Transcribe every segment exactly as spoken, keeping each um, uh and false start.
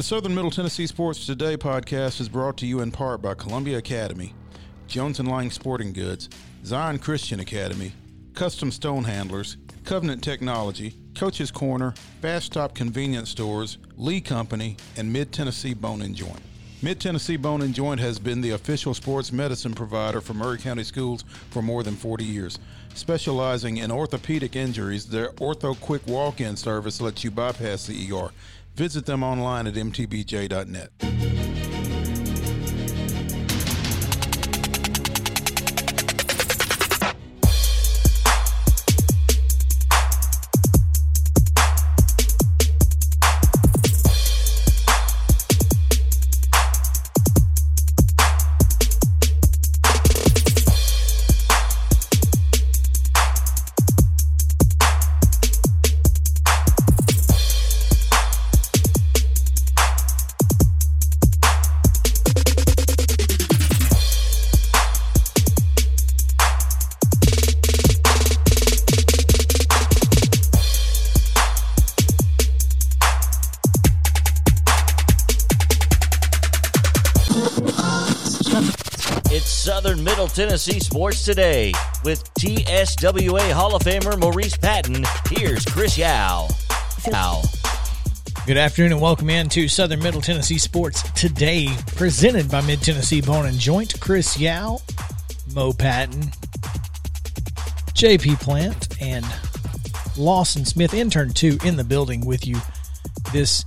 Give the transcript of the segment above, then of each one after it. The Southern Middle Tennessee Sports Today podcast is brought to you in part by Columbia Academy, Jones and Lang Sporting Goods, Zion Christian Academy, Custom Stone Handlers, Covenant Technology, Coach's Corner, Fast Stop Convenience Stores, Lee Company, and Mid-Tennessee Bone and Joint. Mid-Tennessee Bone and Joint has been the official sports medicine provider for Maury County Schools for more than forty years. Specializing in orthopedic injuries, their Ortho Quick Walk-In service lets you bypass the E R. Visit them online at m t b j dot net. Tennessee Sports Today with T S W A Hall of Famer Maurice Patton. Here's Chris Yao. Yao. Good afternoon and welcome in to Southern Middle Tennessee Sports Today, presented by Mid-Tennessee Bone and Joint. Chris Yao, Mo Patton, J P Plant, and Lawson Smith, intern two, in the building with you this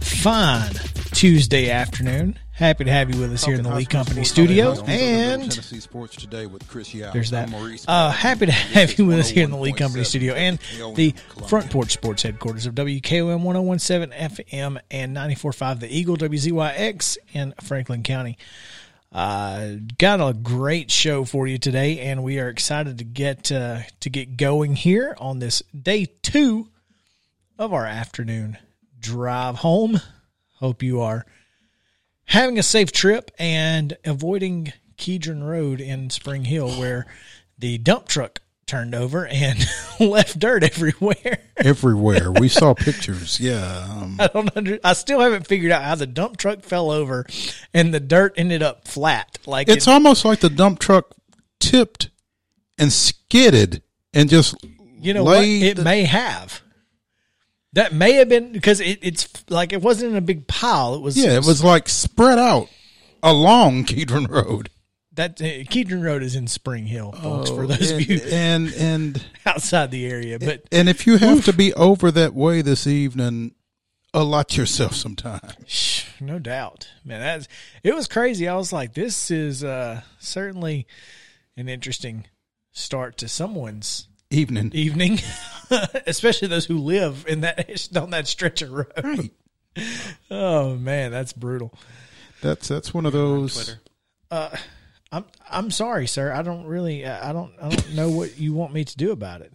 fine Tuesday afternoon. Happy to have you with us here in the Lee Company Studios, and there's that. Uh, happy to have you with us here in the Lee Company Studio and the Front Porch Sports Headquarters of W K O M one oh one point seven F M and ninety-four point five The Eagle, W Z Y X in Franklin County. Uh, got a great show for you today, and we are excited to get uh, to get going here on this day two of our afternoon drive home. Hope you are having a safe trip and avoiding Kedron Road in Spring Hill, where the dump truck turned over and left dirt everywhere. Everywhere. We saw pictures. Yeah. Um, I don't under, I still haven't figured out how the dump truck fell over and the dirt ended up flat. Like It's it, almost like the dump truck tipped and skidded and just You know what? It the, may have. That may have been because it, it's like it wasn't in a big pile. It was yeah, it was like spread out along Kedron Road. That uh, Kedron Road is in Spring Hill, folks. Oh, for those and, of you and and outside the area, but and if you have oof. to be over that way this evening, allot yourself some time. No doubt, man. That's it was crazy. I was like, this is uh, certainly an interesting start to someone's evening. Evening. Especially those who live in that on that stretch of road. Right. Oh man, that's brutal. That's that's one of those. Uh, I'm I'm sorry, sir. I don't really. I don't. I don't know what you want me to do about it.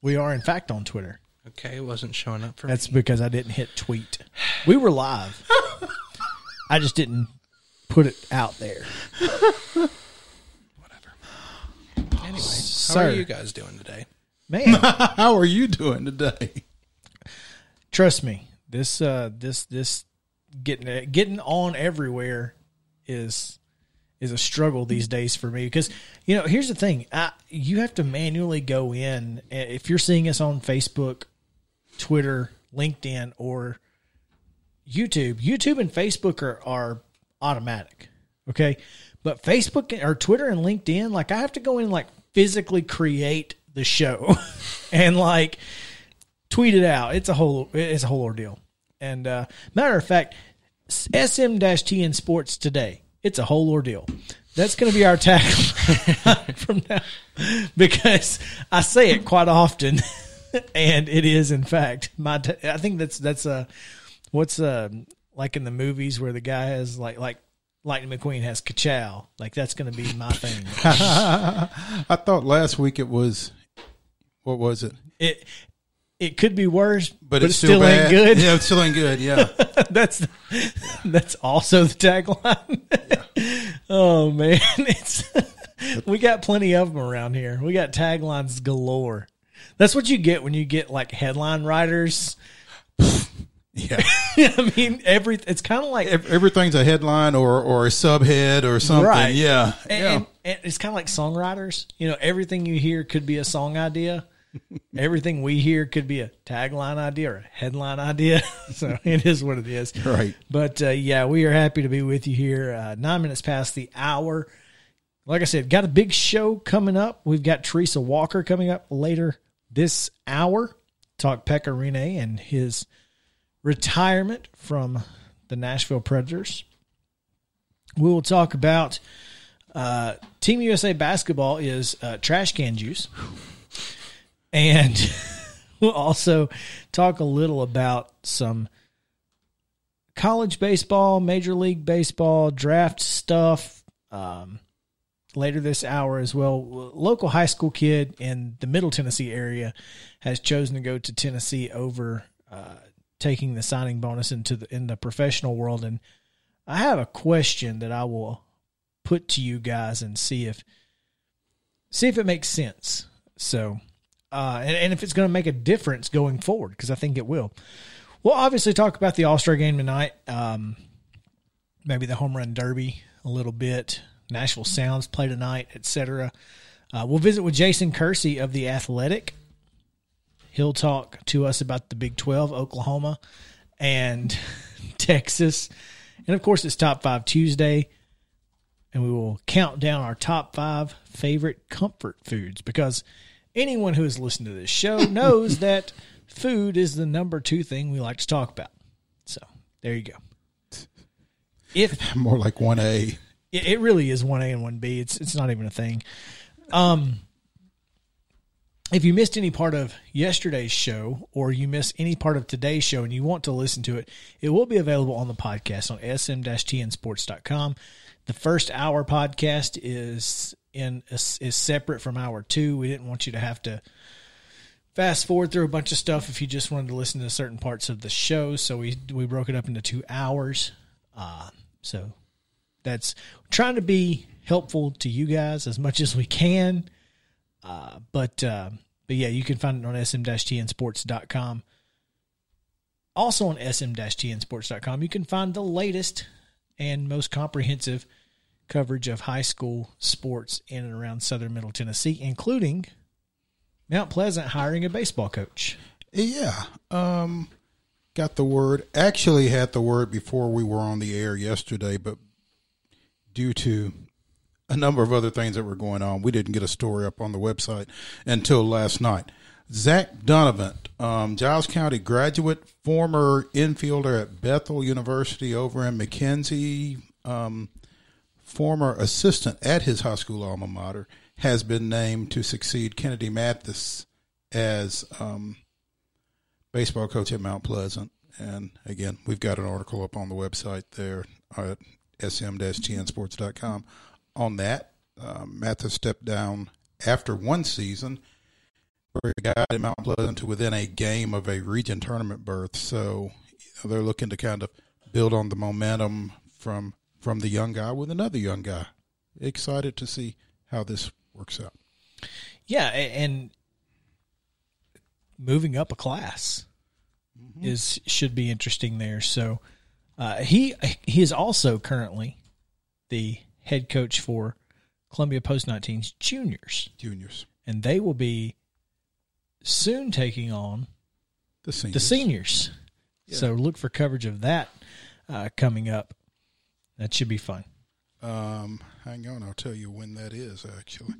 We are in fact on Twitter. Okay, it wasn't showing up for me. That's because I didn't hit tweet. We were live. I just didn't put it out there. Whatever. Anyway, sir, how are you guys doing today? Man, how are you doing today? Trust me, this uh, this this getting getting on everywhere is is a struggle these days for me because you know here's the thing: I, you have to manually go in. If you're seeing us on Facebook, Twitter, LinkedIn, or YouTube, YouTube and Facebook are, are automatic, okay? But Facebook or Twitter and LinkedIn, like I have to go in and like physically create the show and like tweet it out. It's a whole, it's a whole ordeal. And uh matter of fact, S M T N Sports Today. It's a whole ordeal. That's going to be our tagline from now because I say it quite often and it is in fact my, t- I think that's, that's uh what's uh like in the movies where the guy has like, like, Lightning McQueen has ka-chow. Like that's going to be my thing. I thought last week it was, what was it? It it could be worse, but, but it still, still ain't good. Yeah, it still ain't good. Yeah, that's that's also the tagline. Yeah. Oh man, it's we got plenty of them around here. We got taglines galore. That's what you get when you get like headline writers. Yeah, I mean, every it's kind of like everything's a headline or or a subhead or something. Right. Yeah, and, yeah. And, and it's kind of like songwriters. You know, everything you hear could be a song idea. Everything we hear could be a tagline idea or a headline idea. So it is what it is. Right. But uh, yeah, we are happy to be with you here. Uh, nine minutes past the hour. Like I said, got a big show coming up. We've got Teresa Walker coming up later this hour. Talk Pekka Rinne and his retirement from the Nashville Predators. We will talk about uh, Team U S A basketball is uh, trash can juice. And we'll also talk a little about some college baseball, Major League Baseball, draft stuff um, later this hour as well. Local high school kid in the Middle Tennessee area has chosen to go to Tennessee over uh taking the signing bonus into the in the professional world. And I have a question that I will put to you guys and see if see if it makes sense. So uh and, and if it's going to make a difference going forward, because I think it will. We'll obviously talk about the All-Star game tonight, um maybe the home run derby a little bit, Nashville Sounds play tonight, et cetera. Uh, we'll visit with Jason Kersey of The Athletic. He'll talk to us about the Big twelve, Oklahoma, and Texas. And, of course, it's Top five Tuesday, and we will count down our top five favorite comfort foods, because anyone who has listened to this show knows that food is the number two thing we like to talk about. So there you go. If more like one A. It, it really is one A and one B. It's it's not even a thing. Um. If you missed any part of yesterday's show or you miss any part of today's show and you want to listen to it, it will be available on the podcast on s m dash t n sports dot com. The first hour podcast is in is separate from hour two. We didn't want you to have to fast forward through a bunch of stuff if you just wanted to listen to certain parts of the show. So we we broke it up into two hours. Uh, so that's trying to be helpful to you guys as much as we can. Uh, but, uh, but yeah, you can find it on s m dash t n sports dot com. Also on s m dash t n sports dot com, you can find the latest and most comprehensive coverage of high school sports in and around Southern Middle Tennessee, including Mount Pleasant hiring a baseball coach. Yeah. Um, got the word, actually had the word before we were on the air yesterday, but due to a number of other things that were going on, we didn't get a story up on the website until last night. Zach Donovan, um, Giles County graduate, former infielder at Bethel University over in McKenzie, um, former assistant at his high school alma mater, has been named to succeed Kennedy Mathis as um, baseball coach at Mount Pleasant. And, again, we've got an article up on the website there at s m dash t n sports dot com. On that, uh, Mathis stepped down after one season, where he got Mount Pleasant to within a game of a region tournament berth. So you know, they're looking to kind of build on the momentum from from the young guy with another young guy. Excited to see how this works out. Yeah, and moving up a class mm-hmm. is should be interesting there. So uh, he he is also currently the head coach for Columbia Post nineteens Juniors. Juniors. And they will be soon taking on the seniors. The seniors. Yeah. So look for coverage of that uh, coming up. That should be fun. Um, hang on. I'll tell you when that is, actually.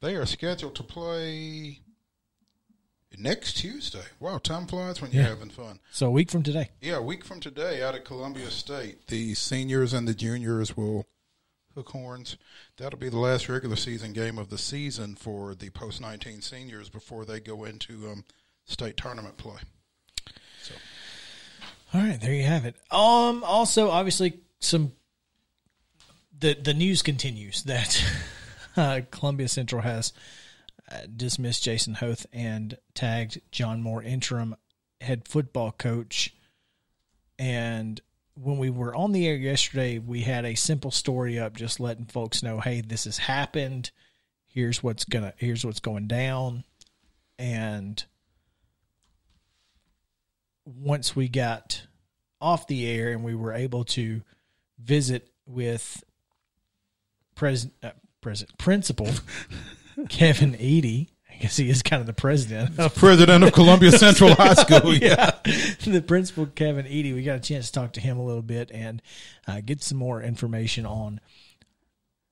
They are scheduled to play next Tuesday. Wow, time flies when you're yeah. having fun. So a week from today. Yeah, a week from today out of Columbia State. The seniors and the juniors will hook horns. That'll be the last regular season game of the season for the post nineteen seniors before they go into um, state tournament play. So, all right, there you have it. Um, also, obviously, some the the news continues that uh, Columbia Central has uh, dismissed Jason Hoth and tagged John Moore, interim head football coach, and when we were on the air yesterday, we had a simple story up just letting folks know, hey, this has happened. Here's what's gonna here's what's going down. And once we got off the air and we were able to visit with president, uh, president principal Kevin Eady. I guess he is kind of the president. Of president of Columbia Central High School. Yeah. yeah. The principal, Kevin Eady, we got a chance to talk to him a little bit and uh, get some more information on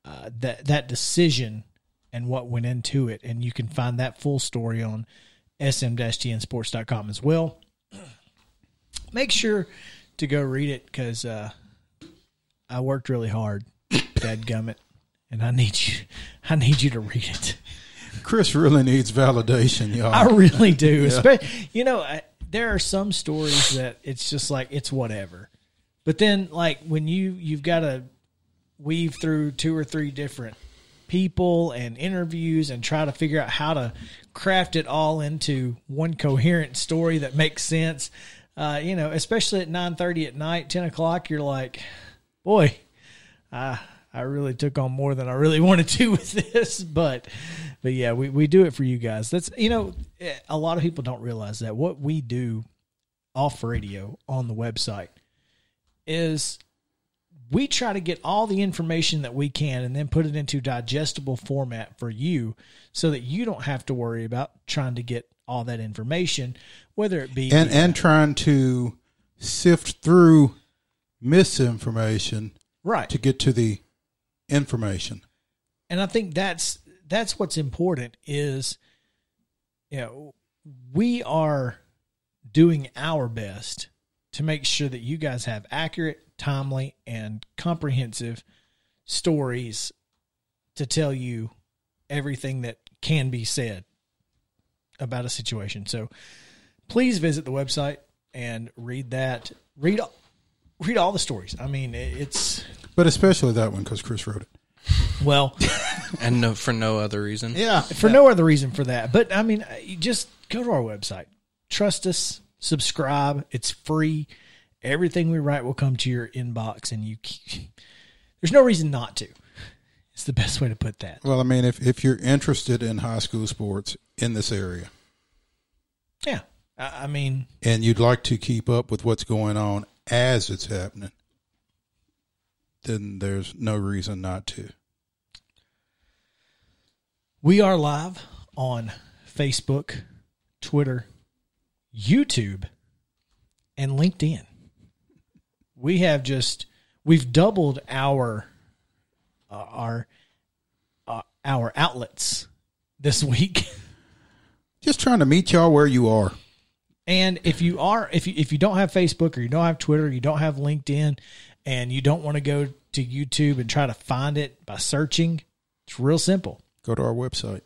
uh, that, that decision and what went into it. And you can find that full story on S M T N sports dot com as well. Make sure to go read it because uh, I worked really hard, dadgummit, and I need you. I need you to read it. Chris really needs validation, y'all. I really do. Yeah. You know, I, there are some stories that it's just like, it's whatever. But then, like, when you, you've got to weave through two or three different people and interviews and try to figure out how to craft it all into one coherent story that makes sense, uh, you know, especially at nine thirty at night, ten o'clock, you're like, boy, I... I really took on more than I really wanted to with this, but but yeah, we, we do it for you guys. That's, you know, a lot of people don't realize that what we do off radio on the website is we try to get all the information that we can and then put it into digestible format for you so that you don't have to worry about trying to get all that information, whether it be and, and trying to sift through misinformation, right, to get to the information. And I think that's that's what's important is, you know, we are doing our best to make sure that you guys have accurate, timely, and comprehensive stories to tell you everything that can be said about a situation. So please visit the website and read that. Read read all the stories. I mean, it's... But especially that one because Chris wrote it. Well, and no, for no other reason. Yeah, for no other reason for that. But I mean, just go to our website. Trust us. Subscribe. It's free. Everything we write will come to your inbox, and you. Keep, there's no reason not to. It's the best way to put that. Well, I mean, if if you're interested in high school sports in this area, yeah, I, I mean, and you'd like to keep up with what's going on as it's happening, then there's no reason not to. We are live on Facebook, Twitter, YouTube, and LinkedIn. We have just, we've doubled our, uh, our, uh, our outlets this week. Just trying to meet y'all where you are. And if you are, if you, if you don't have Facebook or you don't have Twitter, you don't have LinkedIn, and you don't want to go to YouTube and try to find it by searching, it's real simple. Go to our website.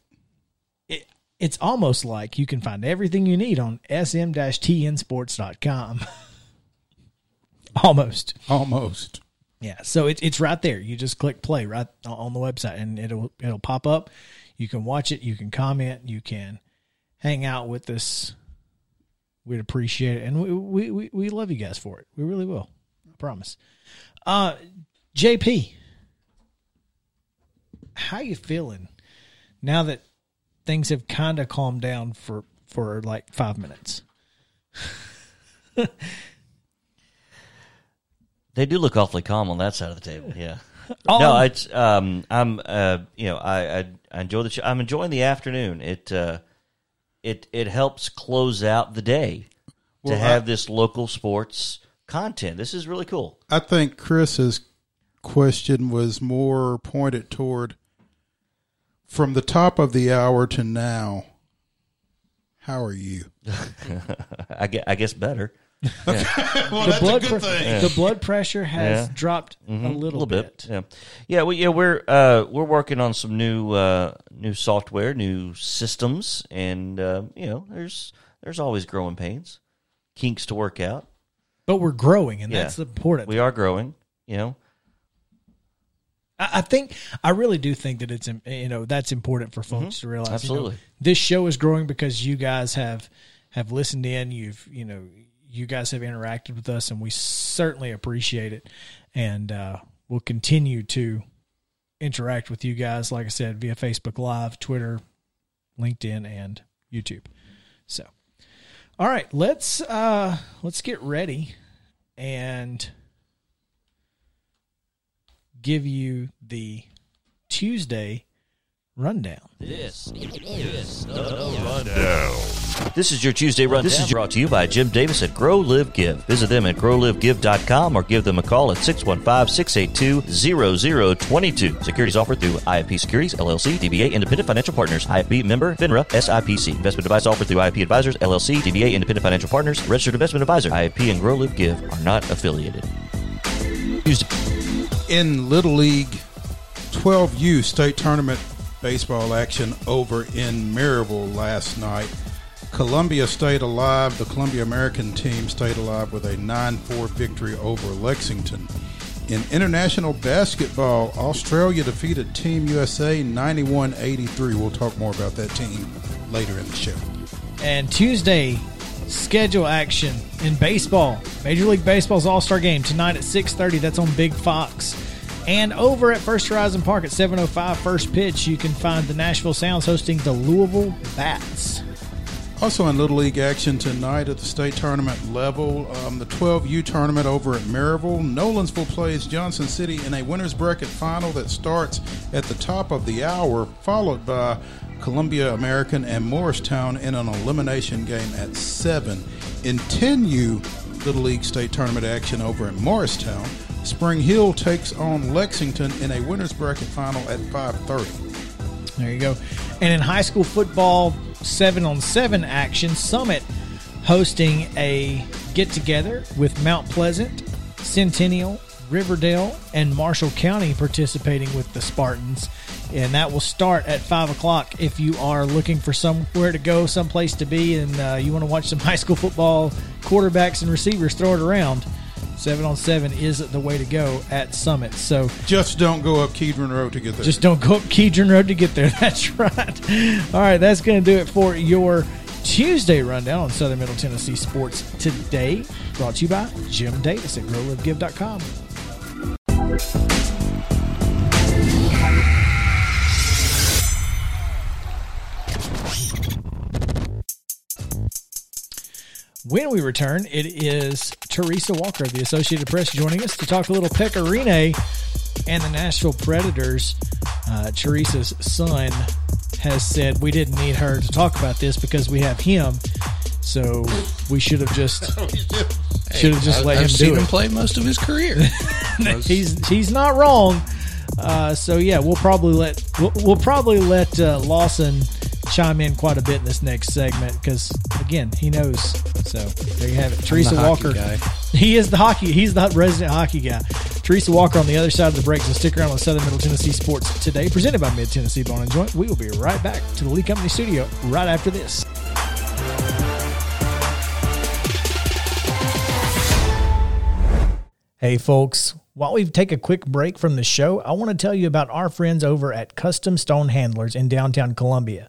It, it's almost like you can find everything you need on S M T N sports dot com. Almost. Almost. Yeah, so it, it's right there. You just click play right on the website, and it'll it'll pop up. You can watch it. You can comment. You can hang out with us. We'd appreciate it, and we we, we, we love you guys for it. We really will. I promise. Uh, J P, how you feeling now that things have kind of calmed down for, for like five minutes? They do look awfully calm on that side of the table. Yeah. Oh. No, it's um, I'm uh, you know, I I, I enjoy the show. I'm enjoying the afternoon. It uh, it it helps close out the day well, to have I, this local sports content. This is really cool. I think Chris's question was more pointed toward from the top of the hour to now. How are you? I guess, I guess better. Yeah. Well, the that's blood a good thing. Yeah. The blood pressure has yeah. dropped mm-hmm. a, little a little bit. bit. Yeah, yeah. Well, yeah, we're uh, we're working on some new uh, new software, new systems, and uh, you know, there's there's always growing pains, kinks to work out. But we're growing, and yeah. that's the important. We are growing, you know. I, I think I really do think that it's you know that's important for folks mm-hmm. to realize. Absolutely, you know, this show is growing because you guys have have listened in. You've you know you guys have interacted with us, and we certainly appreciate it. And uh, we'll continue to interact with you guys, like I said, via Facebook Live, Twitter, LinkedIn, and YouTube. So, All right, let's uh, let's get ready and give you the Tuesday rundown. This is the rundown. This is your Tuesday rundown. This is brought to you by Jim Davis at Grow Live Give. Visit them at grow live give dot com or give them a call at six one five, six eight two, zero zero two two. Securities offered through I F P Securities, L L C, D B A Independent Financial Partners, I F P member, FINRA, S I P C. Investment advice offered through I F P Advisors, L L C, D B A Independent Financial Partners, Registered Investment Advisor. I F P and Grow Live Give are not affiliated. In Little League twelve U State Tournament baseball action over in Maryville last night, Columbia stayed alive. The Columbia American team stayed alive with a nine four victory over Lexington. In international basketball, Australia defeated Team U S A ninety-one eighty-three. We'll talk more about that team later in the show. And Tuesday schedule action in baseball. Major League Baseball's All-Star Game tonight at six thirty. That's on Big Fox. And over at First Horizon Park at seven oh five first pitch, you can find the Nashville Sounds hosting the Louisville Bats. Also in Little League action tonight at the state tournament level, um, the twelve U tournament over at Maryville. Nolensville plays Johnson City in a winner's bracket final that starts at the top of the hour, followed by Columbia American and Morristown in an elimination game at seven. In ten U Little League state tournament action over at Morristown, Spring Hill takes on Lexington in a winner's bracket final at five thirty. There you go. And in high school football, seven on seven action, Summit hosting a get-together with Mount Pleasant, Centennial, Riverdale, and Marshall County participating with the Spartans. And that will start at five o'clock. If you are looking for somewhere to go, someplace to be, and uh, you want to watch some high school football quarterbacks and receivers throw it around, Seven on seven is the way to go at Summit. So just don't go up Kedron Road to get there. Just don't go up Kedron Road to get there. That's right. All right, that's going to do it for your Tuesday rundown on Southern Middle Tennessee Sports Today. Brought to you by Jim Davis at grow live give dot com. When we return, it is Teresa Walker of the Associated Press joining us to talk a little Pekka Rinne and the Nashville Predators. Uh, Teresa's son has said we didn't need her to talk about this because we have him, so we should have just should have just hey, let I, him I've do seen it. Him play most of his career. he's he's not wrong. Uh, so yeah, we'll probably let we'll, we'll probably let uh, Lawson chime in quite a bit in this next segment because again he knows. So there you have it. Teresa Walker guy. He is the hockey he's the resident hockey guy. Teresa Walker on the other side of the break, so stick around on Southern Middle Tennessee Sports Today presented by Mid Tennessee Bone and Joint. We will be right back to the Lee Company studio right after this. Hey folks, while we take a quick break from the show, I want to tell you about our friends over at Custom Stone Handlers in downtown Columbia.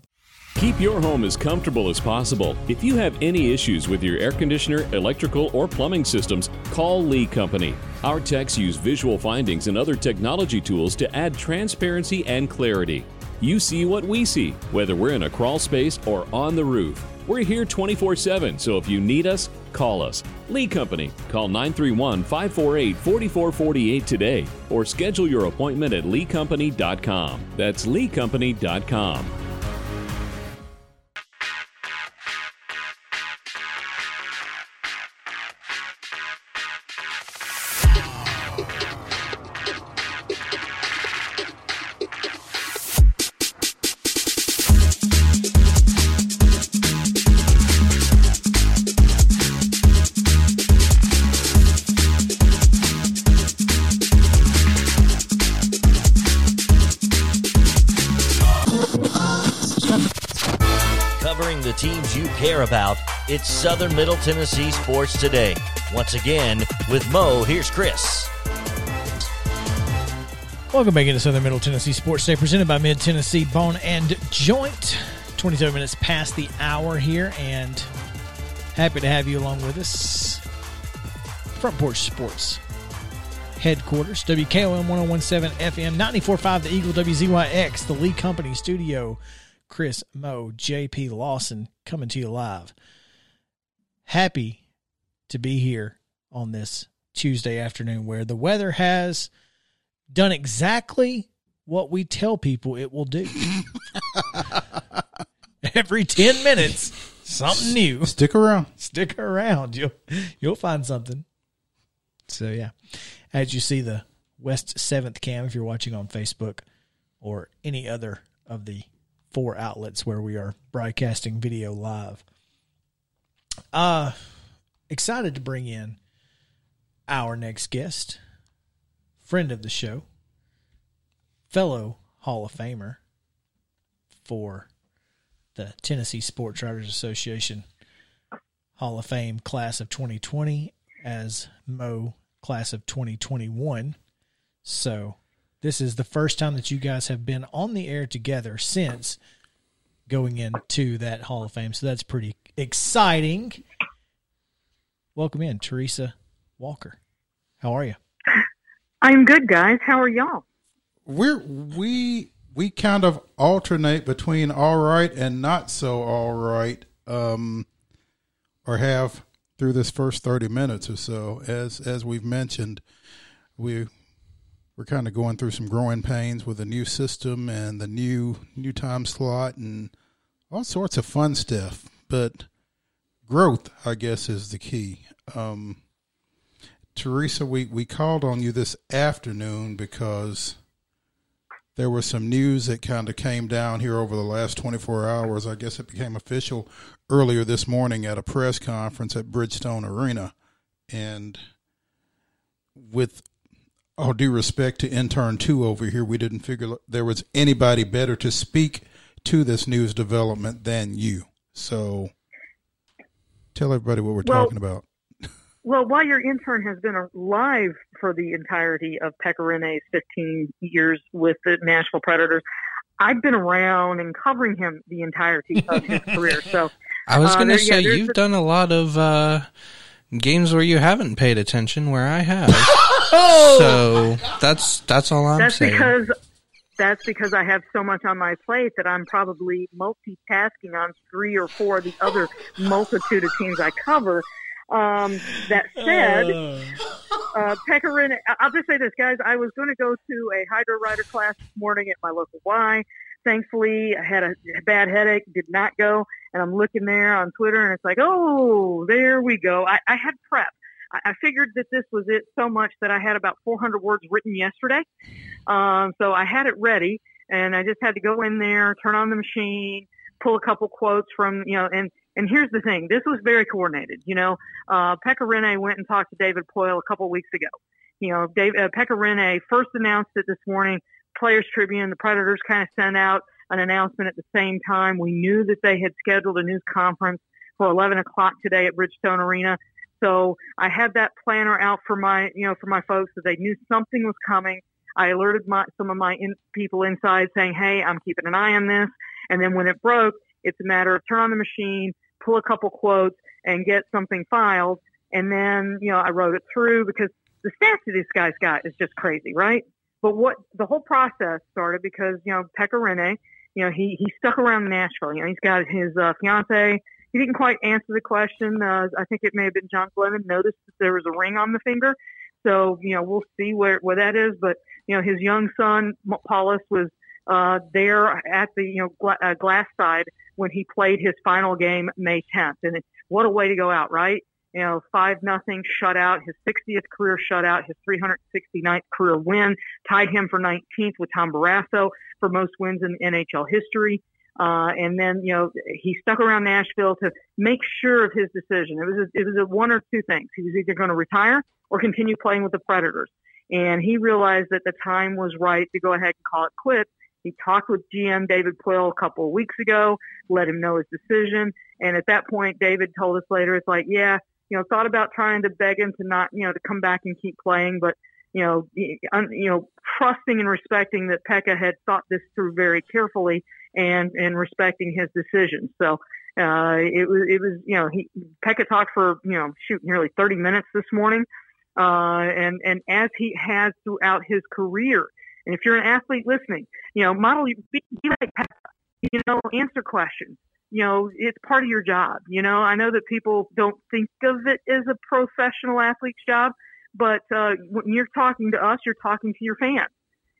Keep your home as comfortable as possible. If you have any issues with your air conditioner, electrical, or plumbing systems, call Lee Company. Our techs use visual findings and other technology tools to add transparency and clarity. You see what we see, whether we're in a crawl space or on the roof. We're here twenty-four seven, so if you need us, call us. Lee Company. Call nine three one, five four eight, four four four eight today or schedule your appointment at lee company dot com. That's lee company dot com. About it's Southern Middle Tennessee Sports Today. Once again, with Mo, here's Chris. Welcome back into Southern Middle Tennessee Sports Today, presented by Mid Tennessee Bone and Joint. twenty-seven minutes past the hour here, and happy to have you along with us. Front Porch Sports Headquarters, W K O M one oh one point seven F M, ninety-four point five The Eagle, W Z Y X, the Lee Company Studio. Chris Moe, J P Lawson, coming to you live. Happy to be here on this Tuesday afternoon where the weather has done exactly what we tell people it will do. Every ten minutes, something new. Stick around. Stick around. You'll, you'll find something. So, yeah. As you see the West seventh cam, if you're watching on Facebook or any other of the four outlets where we are broadcasting video live. Uh, excited to bring in our next guest, friend of the show, fellow Hall of Famer for the Tennessee Sports Writers Association Hall of Fame Class of twenty twenty, as Mo Class of twenty twenty-one. So this is the first time that you guys have been on the air together since going into that Hall of Fame. So that's pretty exciting. Welcome in, Teresa Walker. How are you? I'm good, guys. How are y'all? We're, we we kind of alternate between all right and not so all right, um, or have through this first thirty minutes or so. As as we've mentioned, we. We're kind of going through some growing pains with the new system and the new new time slot and all sorts of fun stuff. But growth, I guess, is the key. Um, Teresa, we, we called on you this afternoon because there was some news that kind of came down here over the last twenty-four hours. I guess it became official earlier this morning at a press conference at Bridgestone Arena. And with all due respect to intern two over here, we didn't figure there was anybody better to speak to this news development than you. So tell everybody what we're well, talking about. Well, while your intern has been alive for the entirety of Pekka Rinne's fifteen years with the Nashville Predators, I've been around and covering him the entirety of his career. So I was going to uh, say, yeah, you've a- done a lot of uh, games where you haven't paid attention, where I have. Oh, so that's that's all I'm that's saying. That's because that's because I have so much on my plate that I'm probably multitasking on three or four of the other multitude of teams I cover. Um, that said, uh. uh, Pekka Rinne, I'll just say this, guys. I was going to go to a Hydro Rider class this morning at my local Y. Thankfully, I had a bad headache, did not go, and I'm looking there on Twitter, and it's like, oh, there we go. I, I had prep. I figured that this was it so much that I had about four hundred words written yesterday. Um, so I had it ready, and I just had to go in there, turn on the machine, pull a couple quotes from, you know, and, and here's the thing. This was very coordinated. You know, uh, Pekka Rinne went and talked to David Poile a couple weeks ago. You know, Dave, uh, Pekka Rinne first announced it this morning. Players Tribune, the Predators kind of sent out an announcement at the same time. We knew that they had scheduled a news conference for eleven o'clock today at Bridgestone Arena. So I had that planner out for my, you know, for my folks so they knew something was coming. I alerted my, some of my in, people inside saying, hey, I'm keeping an eye on this. And then when it broke, it's a matter of turn on the machine, pull a couple quotes and get something filed. And then, you know, I wrote it through because the stats that this guy's got is just crazy, right? But what the whole process started because, you know, Pekka Rinne, you know, he, he stuck around Nashville. You know, he's got his uh, fiance. He didn't quite answer the question. Uh, I think it may have been John Glennon noticed that there was a ring on the finger. So, you know, we'll see where, where that is. But, you know, his young son, Paulus, was uh, there at the, you know, gla- uh, glass side when he played his final game May tenth. And it, what a way to go out, right? You know, five nothing shutout, his sixtieth career shutout, his three hundred sixty-ninth career win, tied him for nineteenth with Tom Barrasso for most wins in N H L history. Uh, and then, you know, he stuck around Nashville to make sure of his decision. It was, a, it was a one or two things. He was either going to retire or continue playing with the Predators. And he realized that the time was right to go ahead and call it quits. He talked with G M David Poile a couple of weeks ago, let him know his decision. And at that point, David told us later, it's like, yeah, you know, thought about trying to beg him to not, you know, to come back and keep playing, but, you know, you know, trusting and respecting that Pekka had thought this through very carefully and, and respecting his decision. So, uh, it was, it was, you know, he, Pekka talked for, you know, shoot, nearly thirty minutes this morning. Uh, and, and as he has throughout his career. And if you're an athlete listening, you know, model, be, be like Pekka, you know, answer questions. You know, it's part of your job. You know, I know that people don't think of it as a professional athlete's job, but uh, when you're talking to us, you're talking to your fans.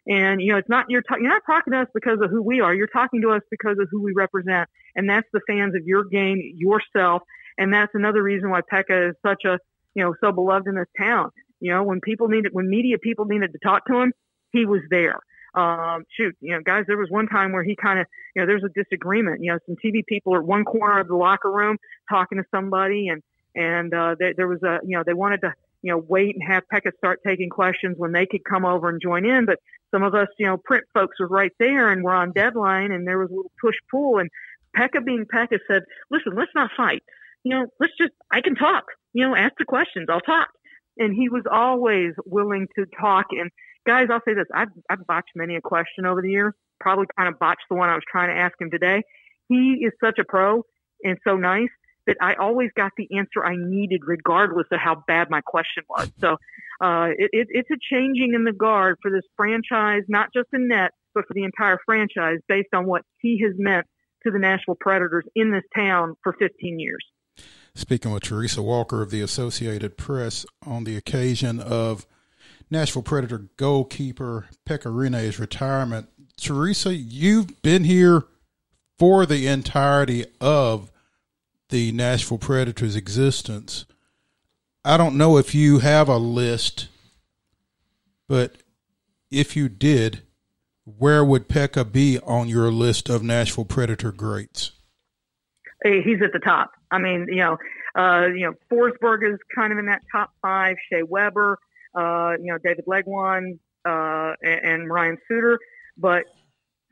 And, you know, it's not, you're, ta- you're not talking to us because of who we are. You're talking to us because of who we represent. And that's the fans of your game, yourself. And that's another reason why Pekka is such a, you know, so beloved in this town. You know, when people needed, when media people needed to talk to him, he was there. Um, shoot, you know, guys, there was one time where he kind of, you know, there's a disagreement. You know, some T V people are one corner of the locker room talking to somebody. And, and, uh, there, there was a, you know, they wanted to, you know, wait and have Pekka start taking questions when they could come over and join in. But some of us, you know, print folks were right there and we're on deadline, and there was a little push pull. And Pekka being Pekka said, listen, let's not fight. You know, let's just, I can talk, you know, ask the questions. I'll talk. And he was always willing to talk. And guys, I'll say this. I've, I've botched many a question over the years, probably kind of botched the one I was trying to ask him today. He is such a pro and so nice that I always got the answer I needed regardless of how bad my question was. So uh, it, it, it's a changing in the guard for this franchise, not just in net, but for the entire franchise based on what he has meant to the Nashville Predators in this town for fifteen years. Speaking with Teresa Walker of the Associated Press on the occasion of Nashville Predator goalkeeper Pekka Rinne's retirement. Teresa, you've been here for the entirety of the Nashville Predators' existence. I don't know if you have a list, but if you did, where would Pekka be on your list of Nashville Predator greats? He's at the top. I mean, you know, uh, you know, Forsberg is kind of in that top five. Shea Weber, uh, you know, David Legwand, uh, and, and Ryan Suter. But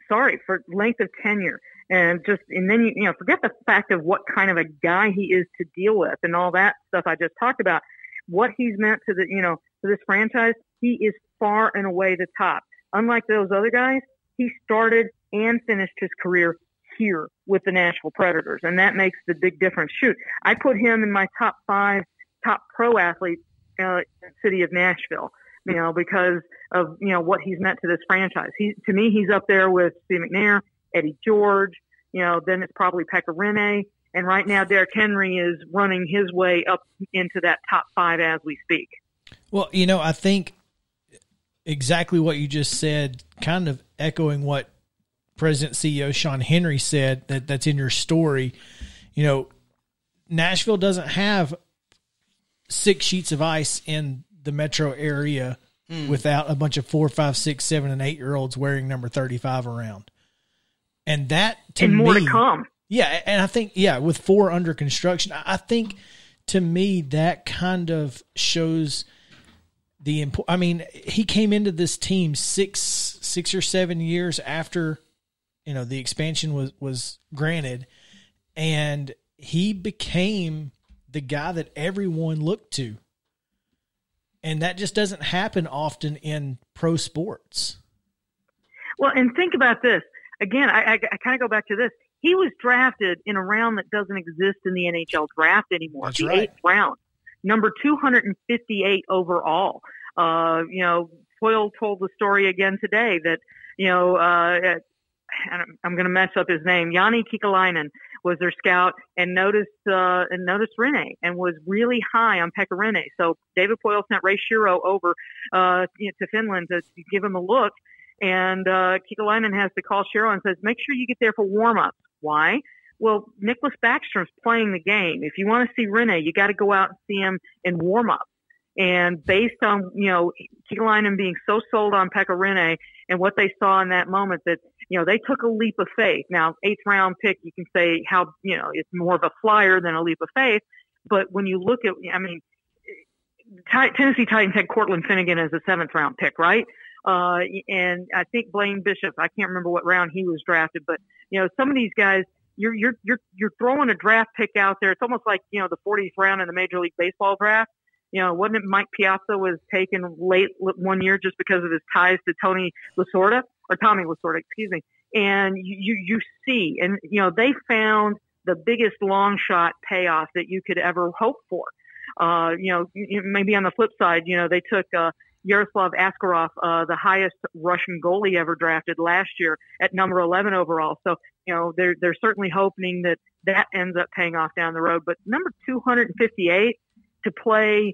sorry for length of tenure. And just, and then, you, you know, forget the fact of what kind of a guy he is to deal with and all that stuff I just talked about. What he's meant to the, you know, to this franchise, he is far and away the top. Unlike those other guys, he started and finished his career here with the Nashville Predators, and that makes the big difference. Shoot, I put him in my top five top pro athletes uh, in the city of Nashville, you know, because of, you know, what he's meant to this franchise. He, to me, he's up there with Steve McNair, Eddie George, you know, then it's probably Pekka Rinne, and right now Derrick Henry is running his way up into that top five as we speak. Well, you know, I think exactly what you just said, kind of echoing what President C E O Sean Henry said that that's in your story. You know, Nashville doesn't have six sheets of ice in the metro area mm. without a bunch of four, five, six, seven, and eight-year-olds wearing number thirty-five around. And that, to and me... more to come. Yeah, and I think, yeah, with four under construction, I think, to me, that kind of shows the impo- I mean, he came into this team six, six or seven years after... You know, the expansion was, was granted, and he became the guy that everyone looked to. And that just doesn't happen often in pro sports. Well, and think about this. Again, I, I, I kind of go back to this. He was drafted in a round that doesn't exist in the N H L draft anymore. That's the right. eighth round, number two hundred fifty-eight overall. Uh, you know, Poile told the story again today that, you know, uh, I'm going to mess up his name. Janne Kekäläinen was their scout and noticed, uh, and noticed Rinne and was really high on Pekka Rinne. So David Poile sent Ray Shiro over, uh, to Finland to give him a look. And, uh, Kekäläinen has to call Shiro and says, make sure you get there for warm ups. Why? Well, Nicholas Backstrom's playing the game. If you want to see Rinne, you got to go out and see him in warm ups. And based on, you know, Kekäläinen being so sold on Pekka Rinne and what they saw in that moment that, you know, they took a leap of faith. Now, eighth round pick, you can say how, you know, it's more of a flyer than a leap of faith. But when you look at, I mean, T- Tennessee Titans had Cortland Finnegan as a seventh round pick, right? Uh, and I think Blaine Bishop, I can't remember what round he was drafted, but you know, some of these guys, you're, you're, you're, you're throwing a draft pick out there. It's almost like, you know, the fortieth round in the Major League Baseball draft. You know, wasn't it Mike Piazza was taken late one year just because of his ties to Tony Lasorda? Or Tommy Lasorda, excuse me. And you, you see, and, you know, they found the biggest long shot payoff that you could ever hope for. Uh, you know, maybe on the flip side, you know, they took uh, Yaroslav Askarov, uh, the highest Russian goalie ever drafted last year at number eleven overall. So, you know, they're, they're certainly hoping that that ends up paying off down the road. But number two hundred fifty-eight to play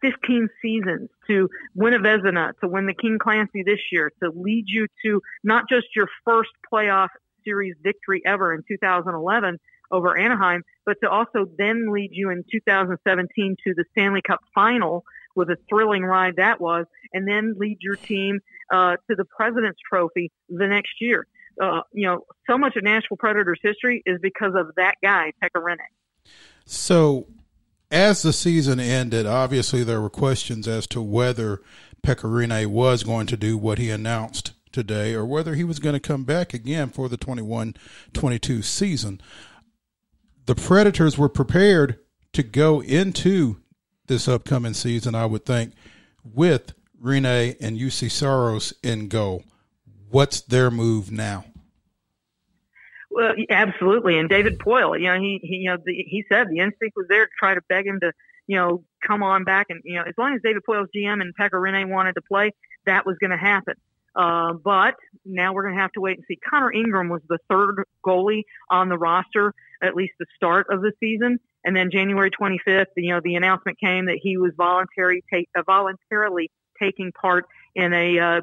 fifteen seasons, to win a Vezina, to win the King Clancy this year, to lead you to not just your first playoff series victory ever in two thousand eleven over Anaheim, but to also then lead you in two thousand seventeen to the Stanley Cup final, with a thrilling ride that was, and then lead your team uh, to the President's Trophy the next year. Uh, you know, so much of Nashville Predators history is because of that guy, Pekka Rinne. So, as the season ended, obviously there were questions as to whether Pekka Rinne was going to do what he announced today, or whether he was going to come back again for the twenty-one twenty-two season. The Predators were prepared to go into this upcoming season, I would think, with Rinne and Juuse Saros in goal. What's their move now? Well, absolutely. And David Poile, you know, he, he you know, the, he said the instinct was there to try to beg him to, you know, come on back. And, you know, as long as David Poile's G M and Pekka Rinne wanted to play, that was going to happen. Uh, but now we're going to have to wait and see. Connor Ingram was the third goalie on the roster, at least the start of the season. And then January twenty-fifth, you know, the announcement came that he was voluntary take, uh, voluntarily taking part in a uh,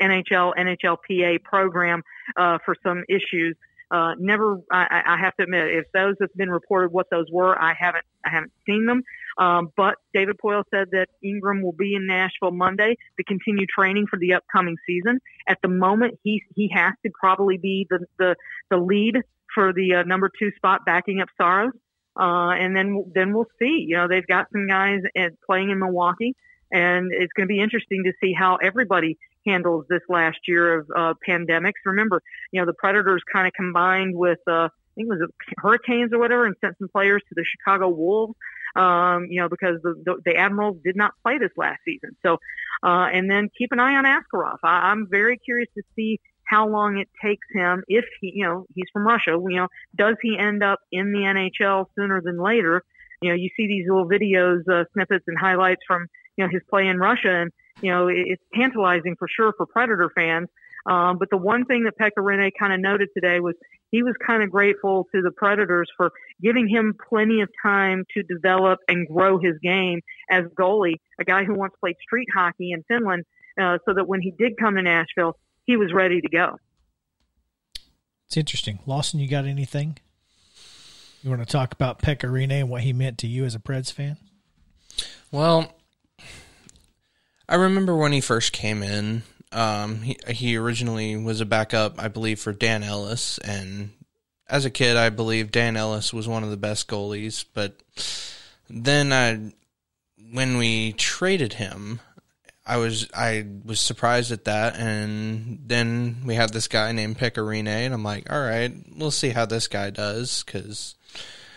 N H L N H L P A program uh, for some issues. Uh, never, I, I have to admit, if those have been reported, what those were, I haven't, I haven't seen them. Um, but David Poile said that Ingram will be in Nashville Monday to continue training for the upcoming season. At the moment, he, he has to probably be the, the, the lead for the uh, number two spot, backing up Saros. Uh, and then, then we'll see. You know, they've got some guys at, playing in Milwaukee, and it's going to be interesting to see how everybody handles this last year of uh, pandemics. Remember, you know, the Predators kind of combined with, uh, I think it was hurricanes or whatever, and sent some players to the Chicago Wolves, um, you know, because the, the, the Admirals did not play this last season. So, uh, and then keep an eye on Askarov. I, I'm very curious to see how long it takes him, if he, you know, he's from Russia, you know, does he end up in the N H L sooner than later? You know, you see these little videos, uh, snippets and highlights from, you know, his play in Russia, and, you know, it's tantalizing for sure for Predator fans. Um, but the one thing that Pekka Rinne kind of noted today was he was kind of grateful to the Predators for giving him plenty of time to develop and grow his game as goalie, a guy who once played street hockey in Finland, uh, so that when he did come to Nashville, he was ready to go. It's interesting. Lawson, you got anything you want to talk about Pekka Rinne and what he meant to you as a Preds fan? Well, I remember when he first came in, um, he, he originally was a backup, I believe, for Dan Ellis. And as a kid, I believe Dan Ellis was one of the best goalies. But then I, when we traded him, I was I was surprised at that, and then we had this guy named Pekka Rinne, and I'm like, all right, we'll see how this guy does. Because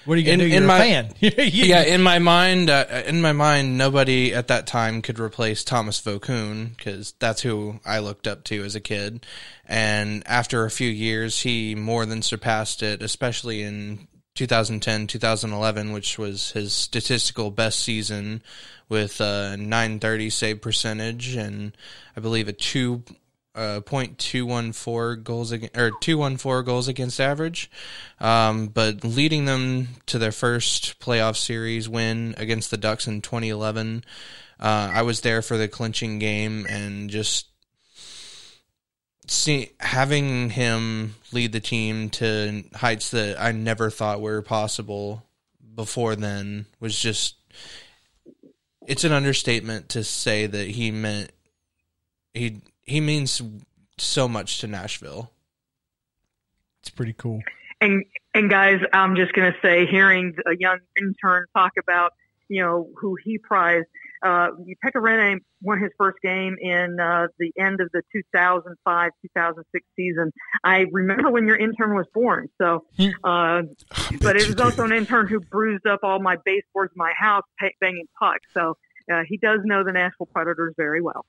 what are you going to do? You're a fan. Yeah, in my mind, uh, in my mind, nobody at that time could replace Thomas Vokoun, because that's who I looked up to as a kid. And after a few years, he more than surpassed it, especially in twenty ten, twenty eleven, which was his statistical best season, with a nine thirty save percentage and I believe a two uh, .two one four goals against, or two hundred fourteen goals against average. Um, but leading them to their first playoff series win against the Ducks in twenty eleven, uh, I was there for the clinching game, and just see, having him lead the team to heights that I never thought were possible before then was just, it's an understatement to say that he meant, he, he means so much to Nashville. It's pretty cool. And, and guys, I'm just going to say, hearing a young intern talk about, you know, who he prized, Uh, Pekka Rinne won his first game in uh, the end of the two thousand five two thousand six season. I remember when your intern was born. So, uh, but it was also an intern who bruised up all my baseboards in my house, banging pucks. So uh, he does know the Nashville Predators very well.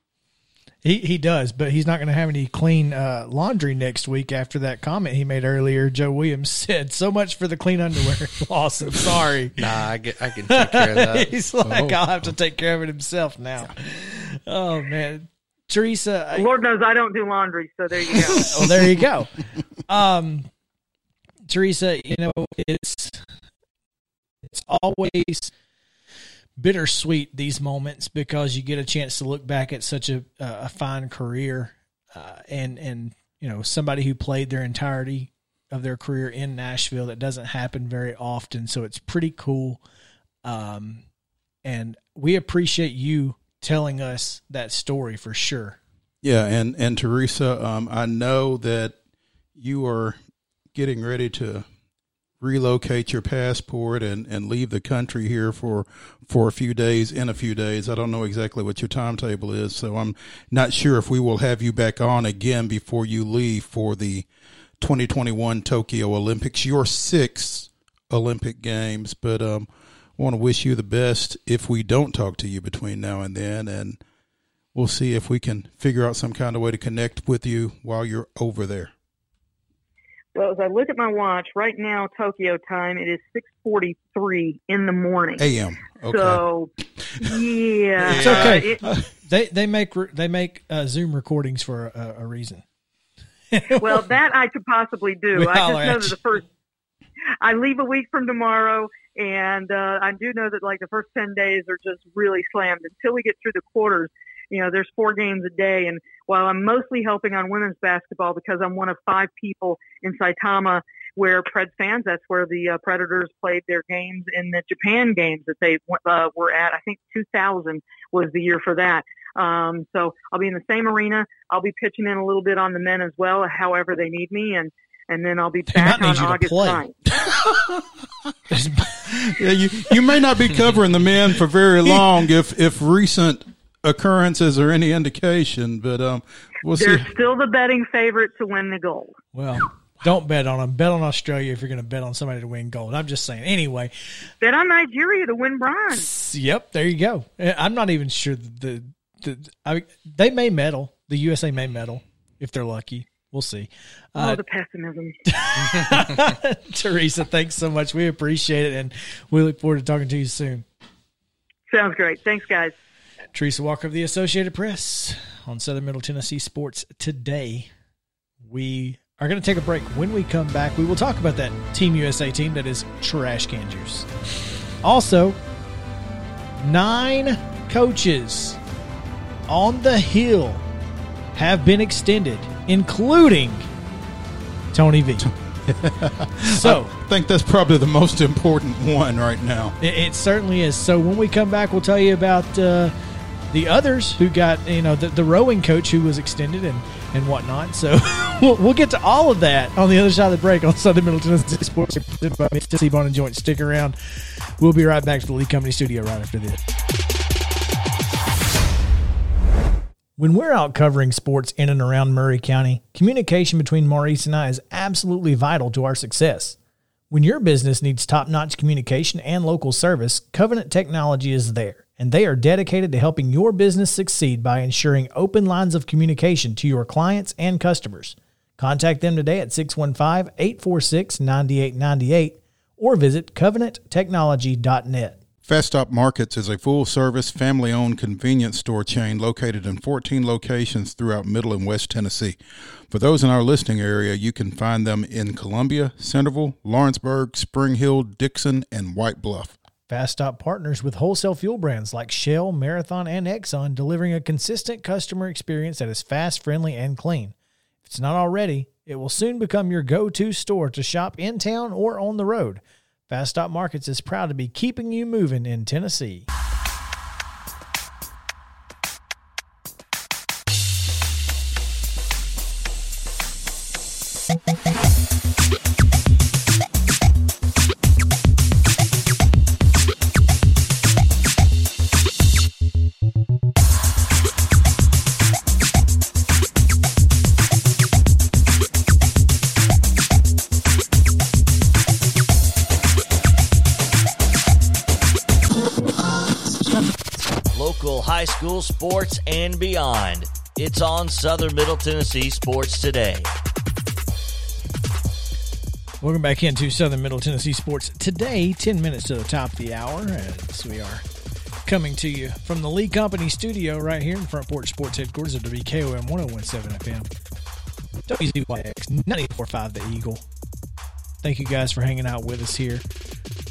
He he does, but he's not going to have any clean uh, laundry next week after that comment he made earlier. Joe Williams said, so much for the clean underwear. Awesome. Sorry. Nah, I, get, I can take care of that. He's like, oh. I'll have to take care of it himself now. Oh, man. Teresa. Lord knows I don't do laundry, so there you go. Well, there you go. Um, Teresa, you know, it's it's always – bittersweet these moments, because you get a chance to look back at such a uh, a fine career, uh, and and you know, somebody who played their entirety of their career in Nashville. That doesn't happen very often, so it's pretty cool. Um, and we appreciate you telling us that story for sure. Yeah, and and Teresa, um, I know that you are getting ready to relocate your passport and, and leave the country here for, for a few days, in a few days. I don't know exactly what your timetable is, so I'm not sure if we will have you back on again before you leave for the twenty twenty-one Tokyo Olympics, your sixth Olympic Games. But um, I want to wish you the best if we don't talk to you between now and then, and we'll see if we can figure out some kind of way to connect with you while you're over there. Well, as I look at my watch, right now, Tokyo time, it is six forty-three in the morning. A M Okay. So, yeah. It's okay. It, uh, they they make they make uh, Zoom recordings for a, a reason. Well, that I could possibly do. We I just know that the first – I leave a week from tomorrow, and uh, I do know that, like, the first ten days are just really slammed. Until we get through the quarters, you know, there's four games a day, and while I'm mostly helping on women's basketball because I'm one of five people in Saitama where Pred fans, that's where the uh, Predators played their games in the Japan games that they uh, were at. I think two thousand was the year for that. Um, so I'll be in the same arena. I'll be pitching in a little bit on the men as well, however they need me, and and then I'll be back on August ninth. Yeah, you, you may not be covering the men for very long if, if recent – occurrences or any indication, but um, we'll They're see. They're still the betting favorite to win the gold. Well, don't bet on them. Bet on Australia if you're going to bet on somebody to win gold. I'm just saying. Anyway, bet on Nigeria to win bronze. Yep, there you go. I'm not even sure the the I, they may medal. The U S A may medal if they're lucky. We'll see. Oh, uh, the pessimism. Teresa, thanks so much. We appreciate it, and we look forward to talking to you soon. Sounds great. Thanks, guys. Teresa Walker of the Associated Press on Southern Middle Tennessee Sports Today. We are going to take a break. When we come back, we will talk about that Team U S A team that is trash can juice. Also, nine coaches on the Hill have been extended, including Tony V. So I think that's probably the most important one right now. It, it certainly is. So when we come back, we'll tell you about uh, the others who got, you know, the, the rowing coach who was extended and, and whatnot. So we'll, we'll get to all of that on the other side of the break on Southern Middle Tennessee Sports presented by Tennessee Bone and Joint. Stick around. We'll be right back to the Lee Company studio right after this. When we're out covering sports in and around Maury County, communication between Maurice and I is absolutely vital to our success. When your business needs top-notch communication and local service, Covenant Technology is there, and they are dedicated to helping your business succeed by ensuring open lines of communication to your clients and customers. Contact them today at six one five, eight four six, nine eight nine eight or visit covenant technology dot net. Fast Stop Markets is a full-service, family-owned convenience store chain located in fourteen locations throughout Middle and West Tennessee. For those in our listening area, you can find them in Columbia, Centerville, Lawrenceburg, Spring Hill, Dixon, and White Bluff. Fast Stop partners with wholesale fuel brands like Shell, Marathon, and Exxon, delivering a consistent customer experience that is fast, friendly, and clean. If it's not already, it will soon become your go-to store to shop in town or on the road. Fast Stop Markets is proud to be keeping you moving in Tennessee. School sports and beyond. It's on Southern Middle Tennessee Sports Today. Welcome back into Southern Middle Tennessee Sports Today, ten minutes to the top of the hour, as we are coming to you from the Lee Company studio right here in Front Porch Sports Headquarters of W K O M one oh one point seven F M, W Z Y X ninety-four point five The Eagle. Thank you guys for hanging out with us here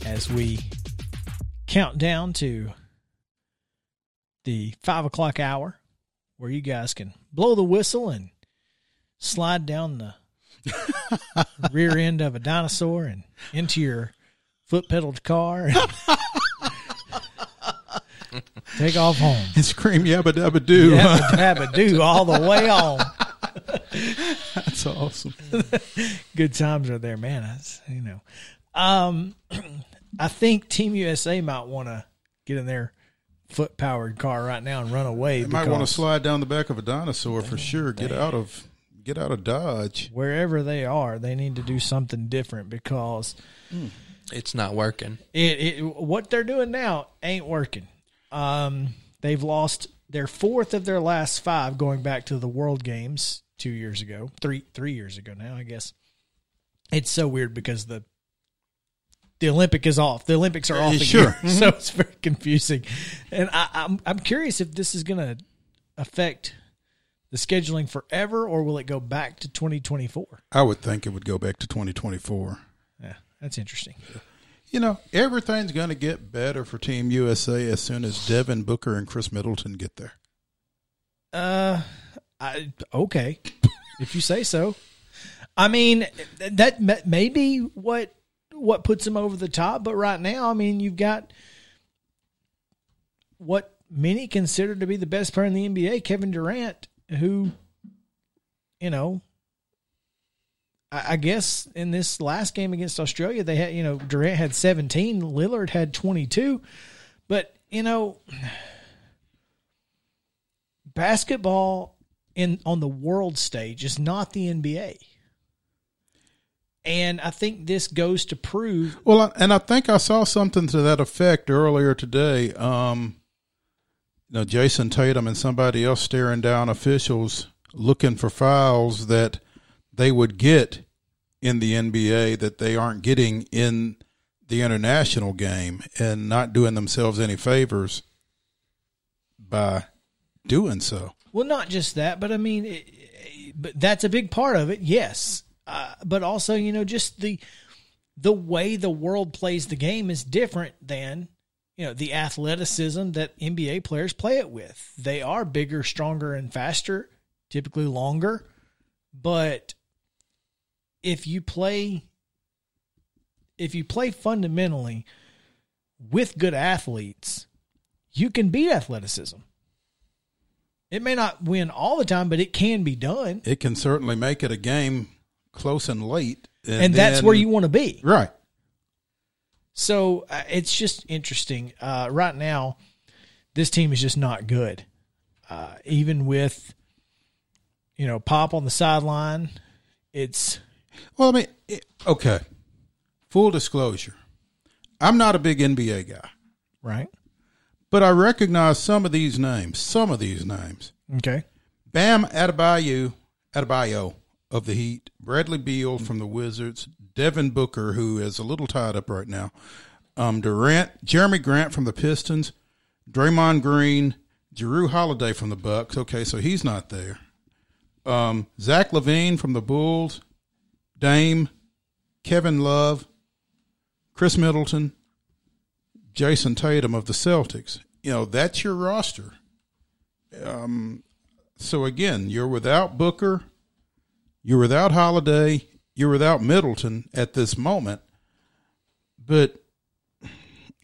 as we count down to the five o'clock hour, where you guys can blow the whistle and slide down the rear end of a dinosaur and into your foot-pedaled car and take off home. And scream yabba-dabba-doo. Yabba-dabba-doo all the way on. That's awesome. Good times are there, man. That's, you know, um, I think Team U S A might want to get in there. Foot-powered car right now and run away. You might want to slide down the back of a dinosaur for sure. Get out of get out of Dodge. Wherever they are, they need to do something different because mm, it's not working. It, it what they're doing now ain't working. Um, they've lost their fourth of their last five going back to the World Games two years ago, three three years ago now, I guess. It's so weird because the. The Olympic is off. The Olympics are off again, sure. So it's very confusing. And I, I'm I'm curious if this is going to affect the scheduling forever, or will it go back to twenty twenty-four? I would think it would go back to twenty twenty-four. Yeah, that's interesting. You know, everything's going to get better for Team U S A as soon as Devin Booker and Chris Middleton get there. Uh, I okay, if you say so. I mean, that may be what. what puts them over the top. But right now, I mean, you've got what many consider to be the best player in the N B A, Kevin Durant, who, you know, I, I guess in this last game against Australia, they had, you know, Durant had seventeen, Lillard had twenty-two, but you know, basketball in on the world stage is not the N B A. And I think this goes to prove. Well, and I think I saw something to that effect earlier today. Um, you know, Jason Tatum and somebody else staring down officials looking for fouls that they would get in the N B A that they aren't getting in the international game, and not doing themselves any favors by doing so. Well, not just that, but I mean, it, it, but that's a big part of it. Yes. Uh, but also, you know, just the the way the world plays the game is different than, you know, the athleticism that N B A players play it with. They are bigger, stronger, and faster, typically longer. But if you play, if you play fundamentally with good athletes, you can beat athleticism. It may not win all the time, but it can be done. It can certainly make it a game. Close and late. And, and that's then, where you want to be. Right. So uh, it's just interesting. Uh, right now, this team is just not good. Uh, even with, you know, Pop on the sideline, it's. Well, I mean, it, okay. Full disclosure. I'm not a big N B A guy. Right. But I recognize some of these names. Some of these names. Okay. Bam Adebayo. Adebayo. Of the Heat, Bradley Beal from the Wizards, Devin Booker, who is a little tied up right now, um, Durant, Jeremy Grant from the Pistons, Draymond Green, Jrue Holiday from the Bucks. Okay, so he's not there. Um, Zach LaVine from the Bulls, Dame, Kevin Love, Chris Middleton, Jason Tatum of the Celtics. You know, that's your roster. Um, so, again, you're without Booker. You're without Holiday. You're without Middleton at this moment. But,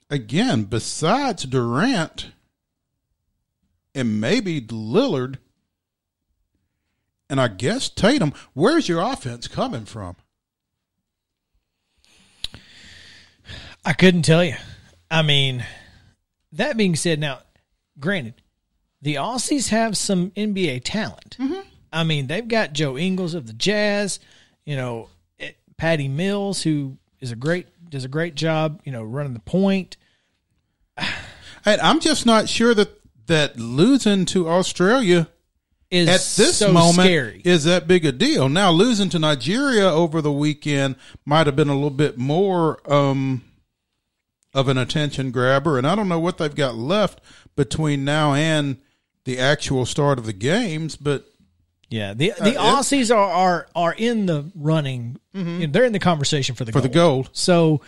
again, besides Durant and maybe Lillard and I guess Tatum, where's your offense coming from? I couldn't tell you. I mean, that being said, now, granted, the Aussies have some N B A talent. Mm-hmm. I mean, they've got Joe Ingles of the Jazz, you know, Patty Mills, who is a great does a great job, you know, running the point. And I'm just not sure that that losing to Australia is at this so moment scary. Is that big a deal. Now, losing to Nigeria over the weekend might have been a little bit more um, of an attention grabber, and I don't know what they've got left between now and the actual start of the games, but yeah, the the uh, Aussies are, are are in the running. Mm-hmm. They're in the conversation for the for gold. the gold. So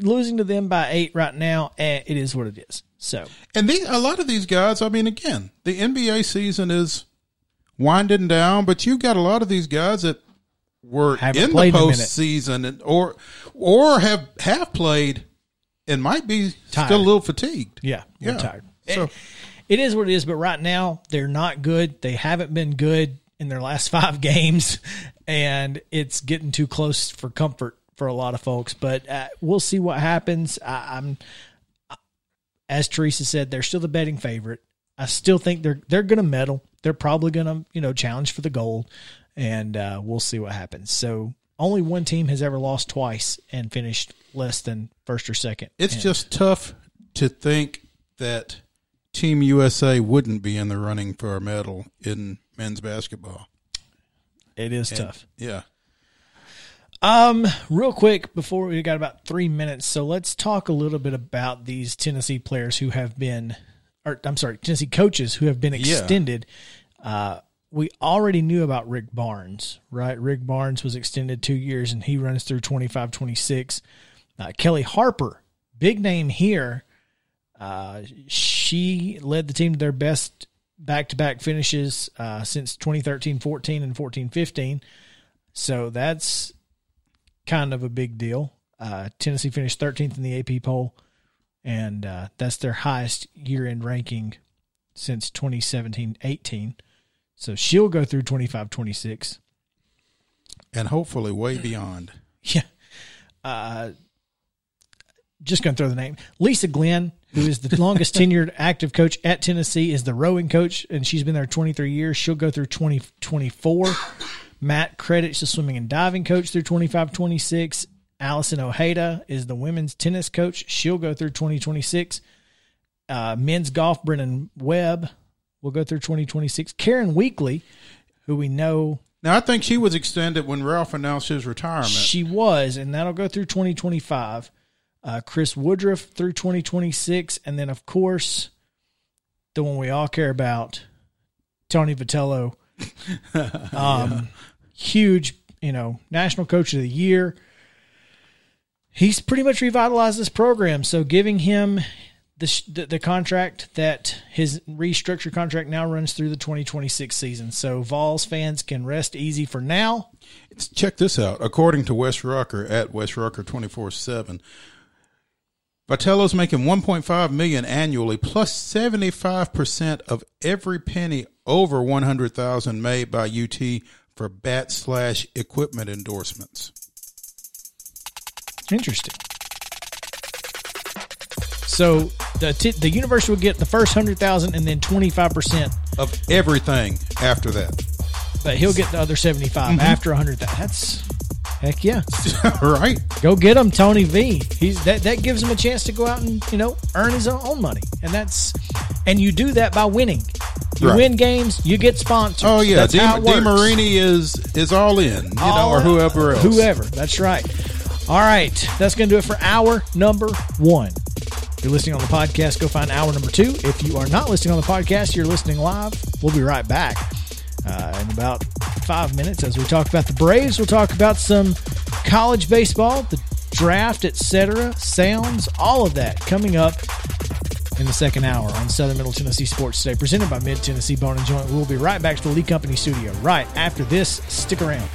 losing to them by eight right now, eh, it is what it is. So and the, a lot of these guys, I mean, again, the N B A season is winding down, but you've got a lot of these guys that were in the postseason and or or have have played and might be tired. Still a little fatigued. Yeah, yeah. tired. So. It, it is what it is, but right now they're not good. They haven't been good in their last five games, and it's getting too close for comfort for a lot of folks. But uh, we'll see what happens. I, I'm, I, as Teresa said, they're still the betting favorite. I still think they're they're going to medal. They're probably going to you know challenge for the gold, and uh, we'll see what happens. So only one team has ever lost twice and finished less than first or second. It's and, just tough to think that Team U S A wouldn't be in the running for a medal in men's basketball. It is and, tough. Yeah. Um, real quick, before we got about three minutes, so let's talk a little bit about these Tennessee players who have been, or I'm sorry, Tennessee coaches who have been extended. Yeah. Uh, we already knew about Rick Barnes, right? Rick Barnes was extended two years, and he runs through twenty-five twenty-six. Uh, Kelly Harper, big name here. Uh, she led the team to their best back-to-back finishes uh, since twenty thirteen fourteen and fourteen fifteen. So that's kind of a big deal. Uh, Tennessee finished thirteenth in the A P poll, and uh, that's their highest year-end ranking since twenty seventeen eighteen. So she'll go through twenty-five twenty-six. And hopefully way beyond. Yeah. Uh, just going to throw the name. Lisa Glenn, who is the longest tenured active coach at Tennessee, is the rowing coach, and she's been there twenty-three years. She'll go through twenty twenty-four. Matt Credit's the swimming and diving coach through twenty-five twenty-six. Allison Ojeda is the women's tennis coach. She'll go through twenty twenty-six. Uh, men's golf, Brennan Webb will go through twenty twenty-six. Karen Weekly, who we know. Now, I think she was extended when Ralph announced his retirement. She was, and that'll go through twenty twenty-five. Uh, Chris Woodruff through twenty twenty-six, and then, of course, the one we all care about, Tony Vitello. um, yeah. Huge, you know, National Coach of the Year. He's pretty much revitalized this program, so giving him the, the, the contract that his restructured contract now runs through the twenty twenty-six season. So Vols fans can rest easy for now. It's, check this out. According to Wes Rucker at Wes Rucker twenty-four seven, Vitello's making one point five million dollars annually, plus seventy-five percent of every penny over one hundred thousand dollars made by U T for bat slash equipment endorsements. Interesting. So the t- the university will get the first one hundred thousand dollars and then twenty-five percent of everything after that. But he'll get the other seventy-five dollars mm-hmm. after one hundred thousand dollars. That's... Heck yeah. Right. Go get him, Tony V. He's that, that gives him a chance to go out and, you know, earn his own money. And that's and you do that by winning. You right. win games, you get sponsors. Oh yeah, that's D, how it works. DeMarini is is all in, you all know, or whoever else. Whoever. That's right. All right. That's gonna do it for hour number one. If you're listening on the podcast, go find hour number two. If you are not listening on the podcast, you're listening live. We'll be right back. Uh, in about five minutes, as we talk about the Braves, we'll talk about some college baseball, the draft, et cetera, sounds, all of that coming up in the second hour on Southern Middle Tennessee Sports Today, presented by Mid-Tennessee Bone and Joint. We'll be right back to the Lee Company studio right after this. Stick around.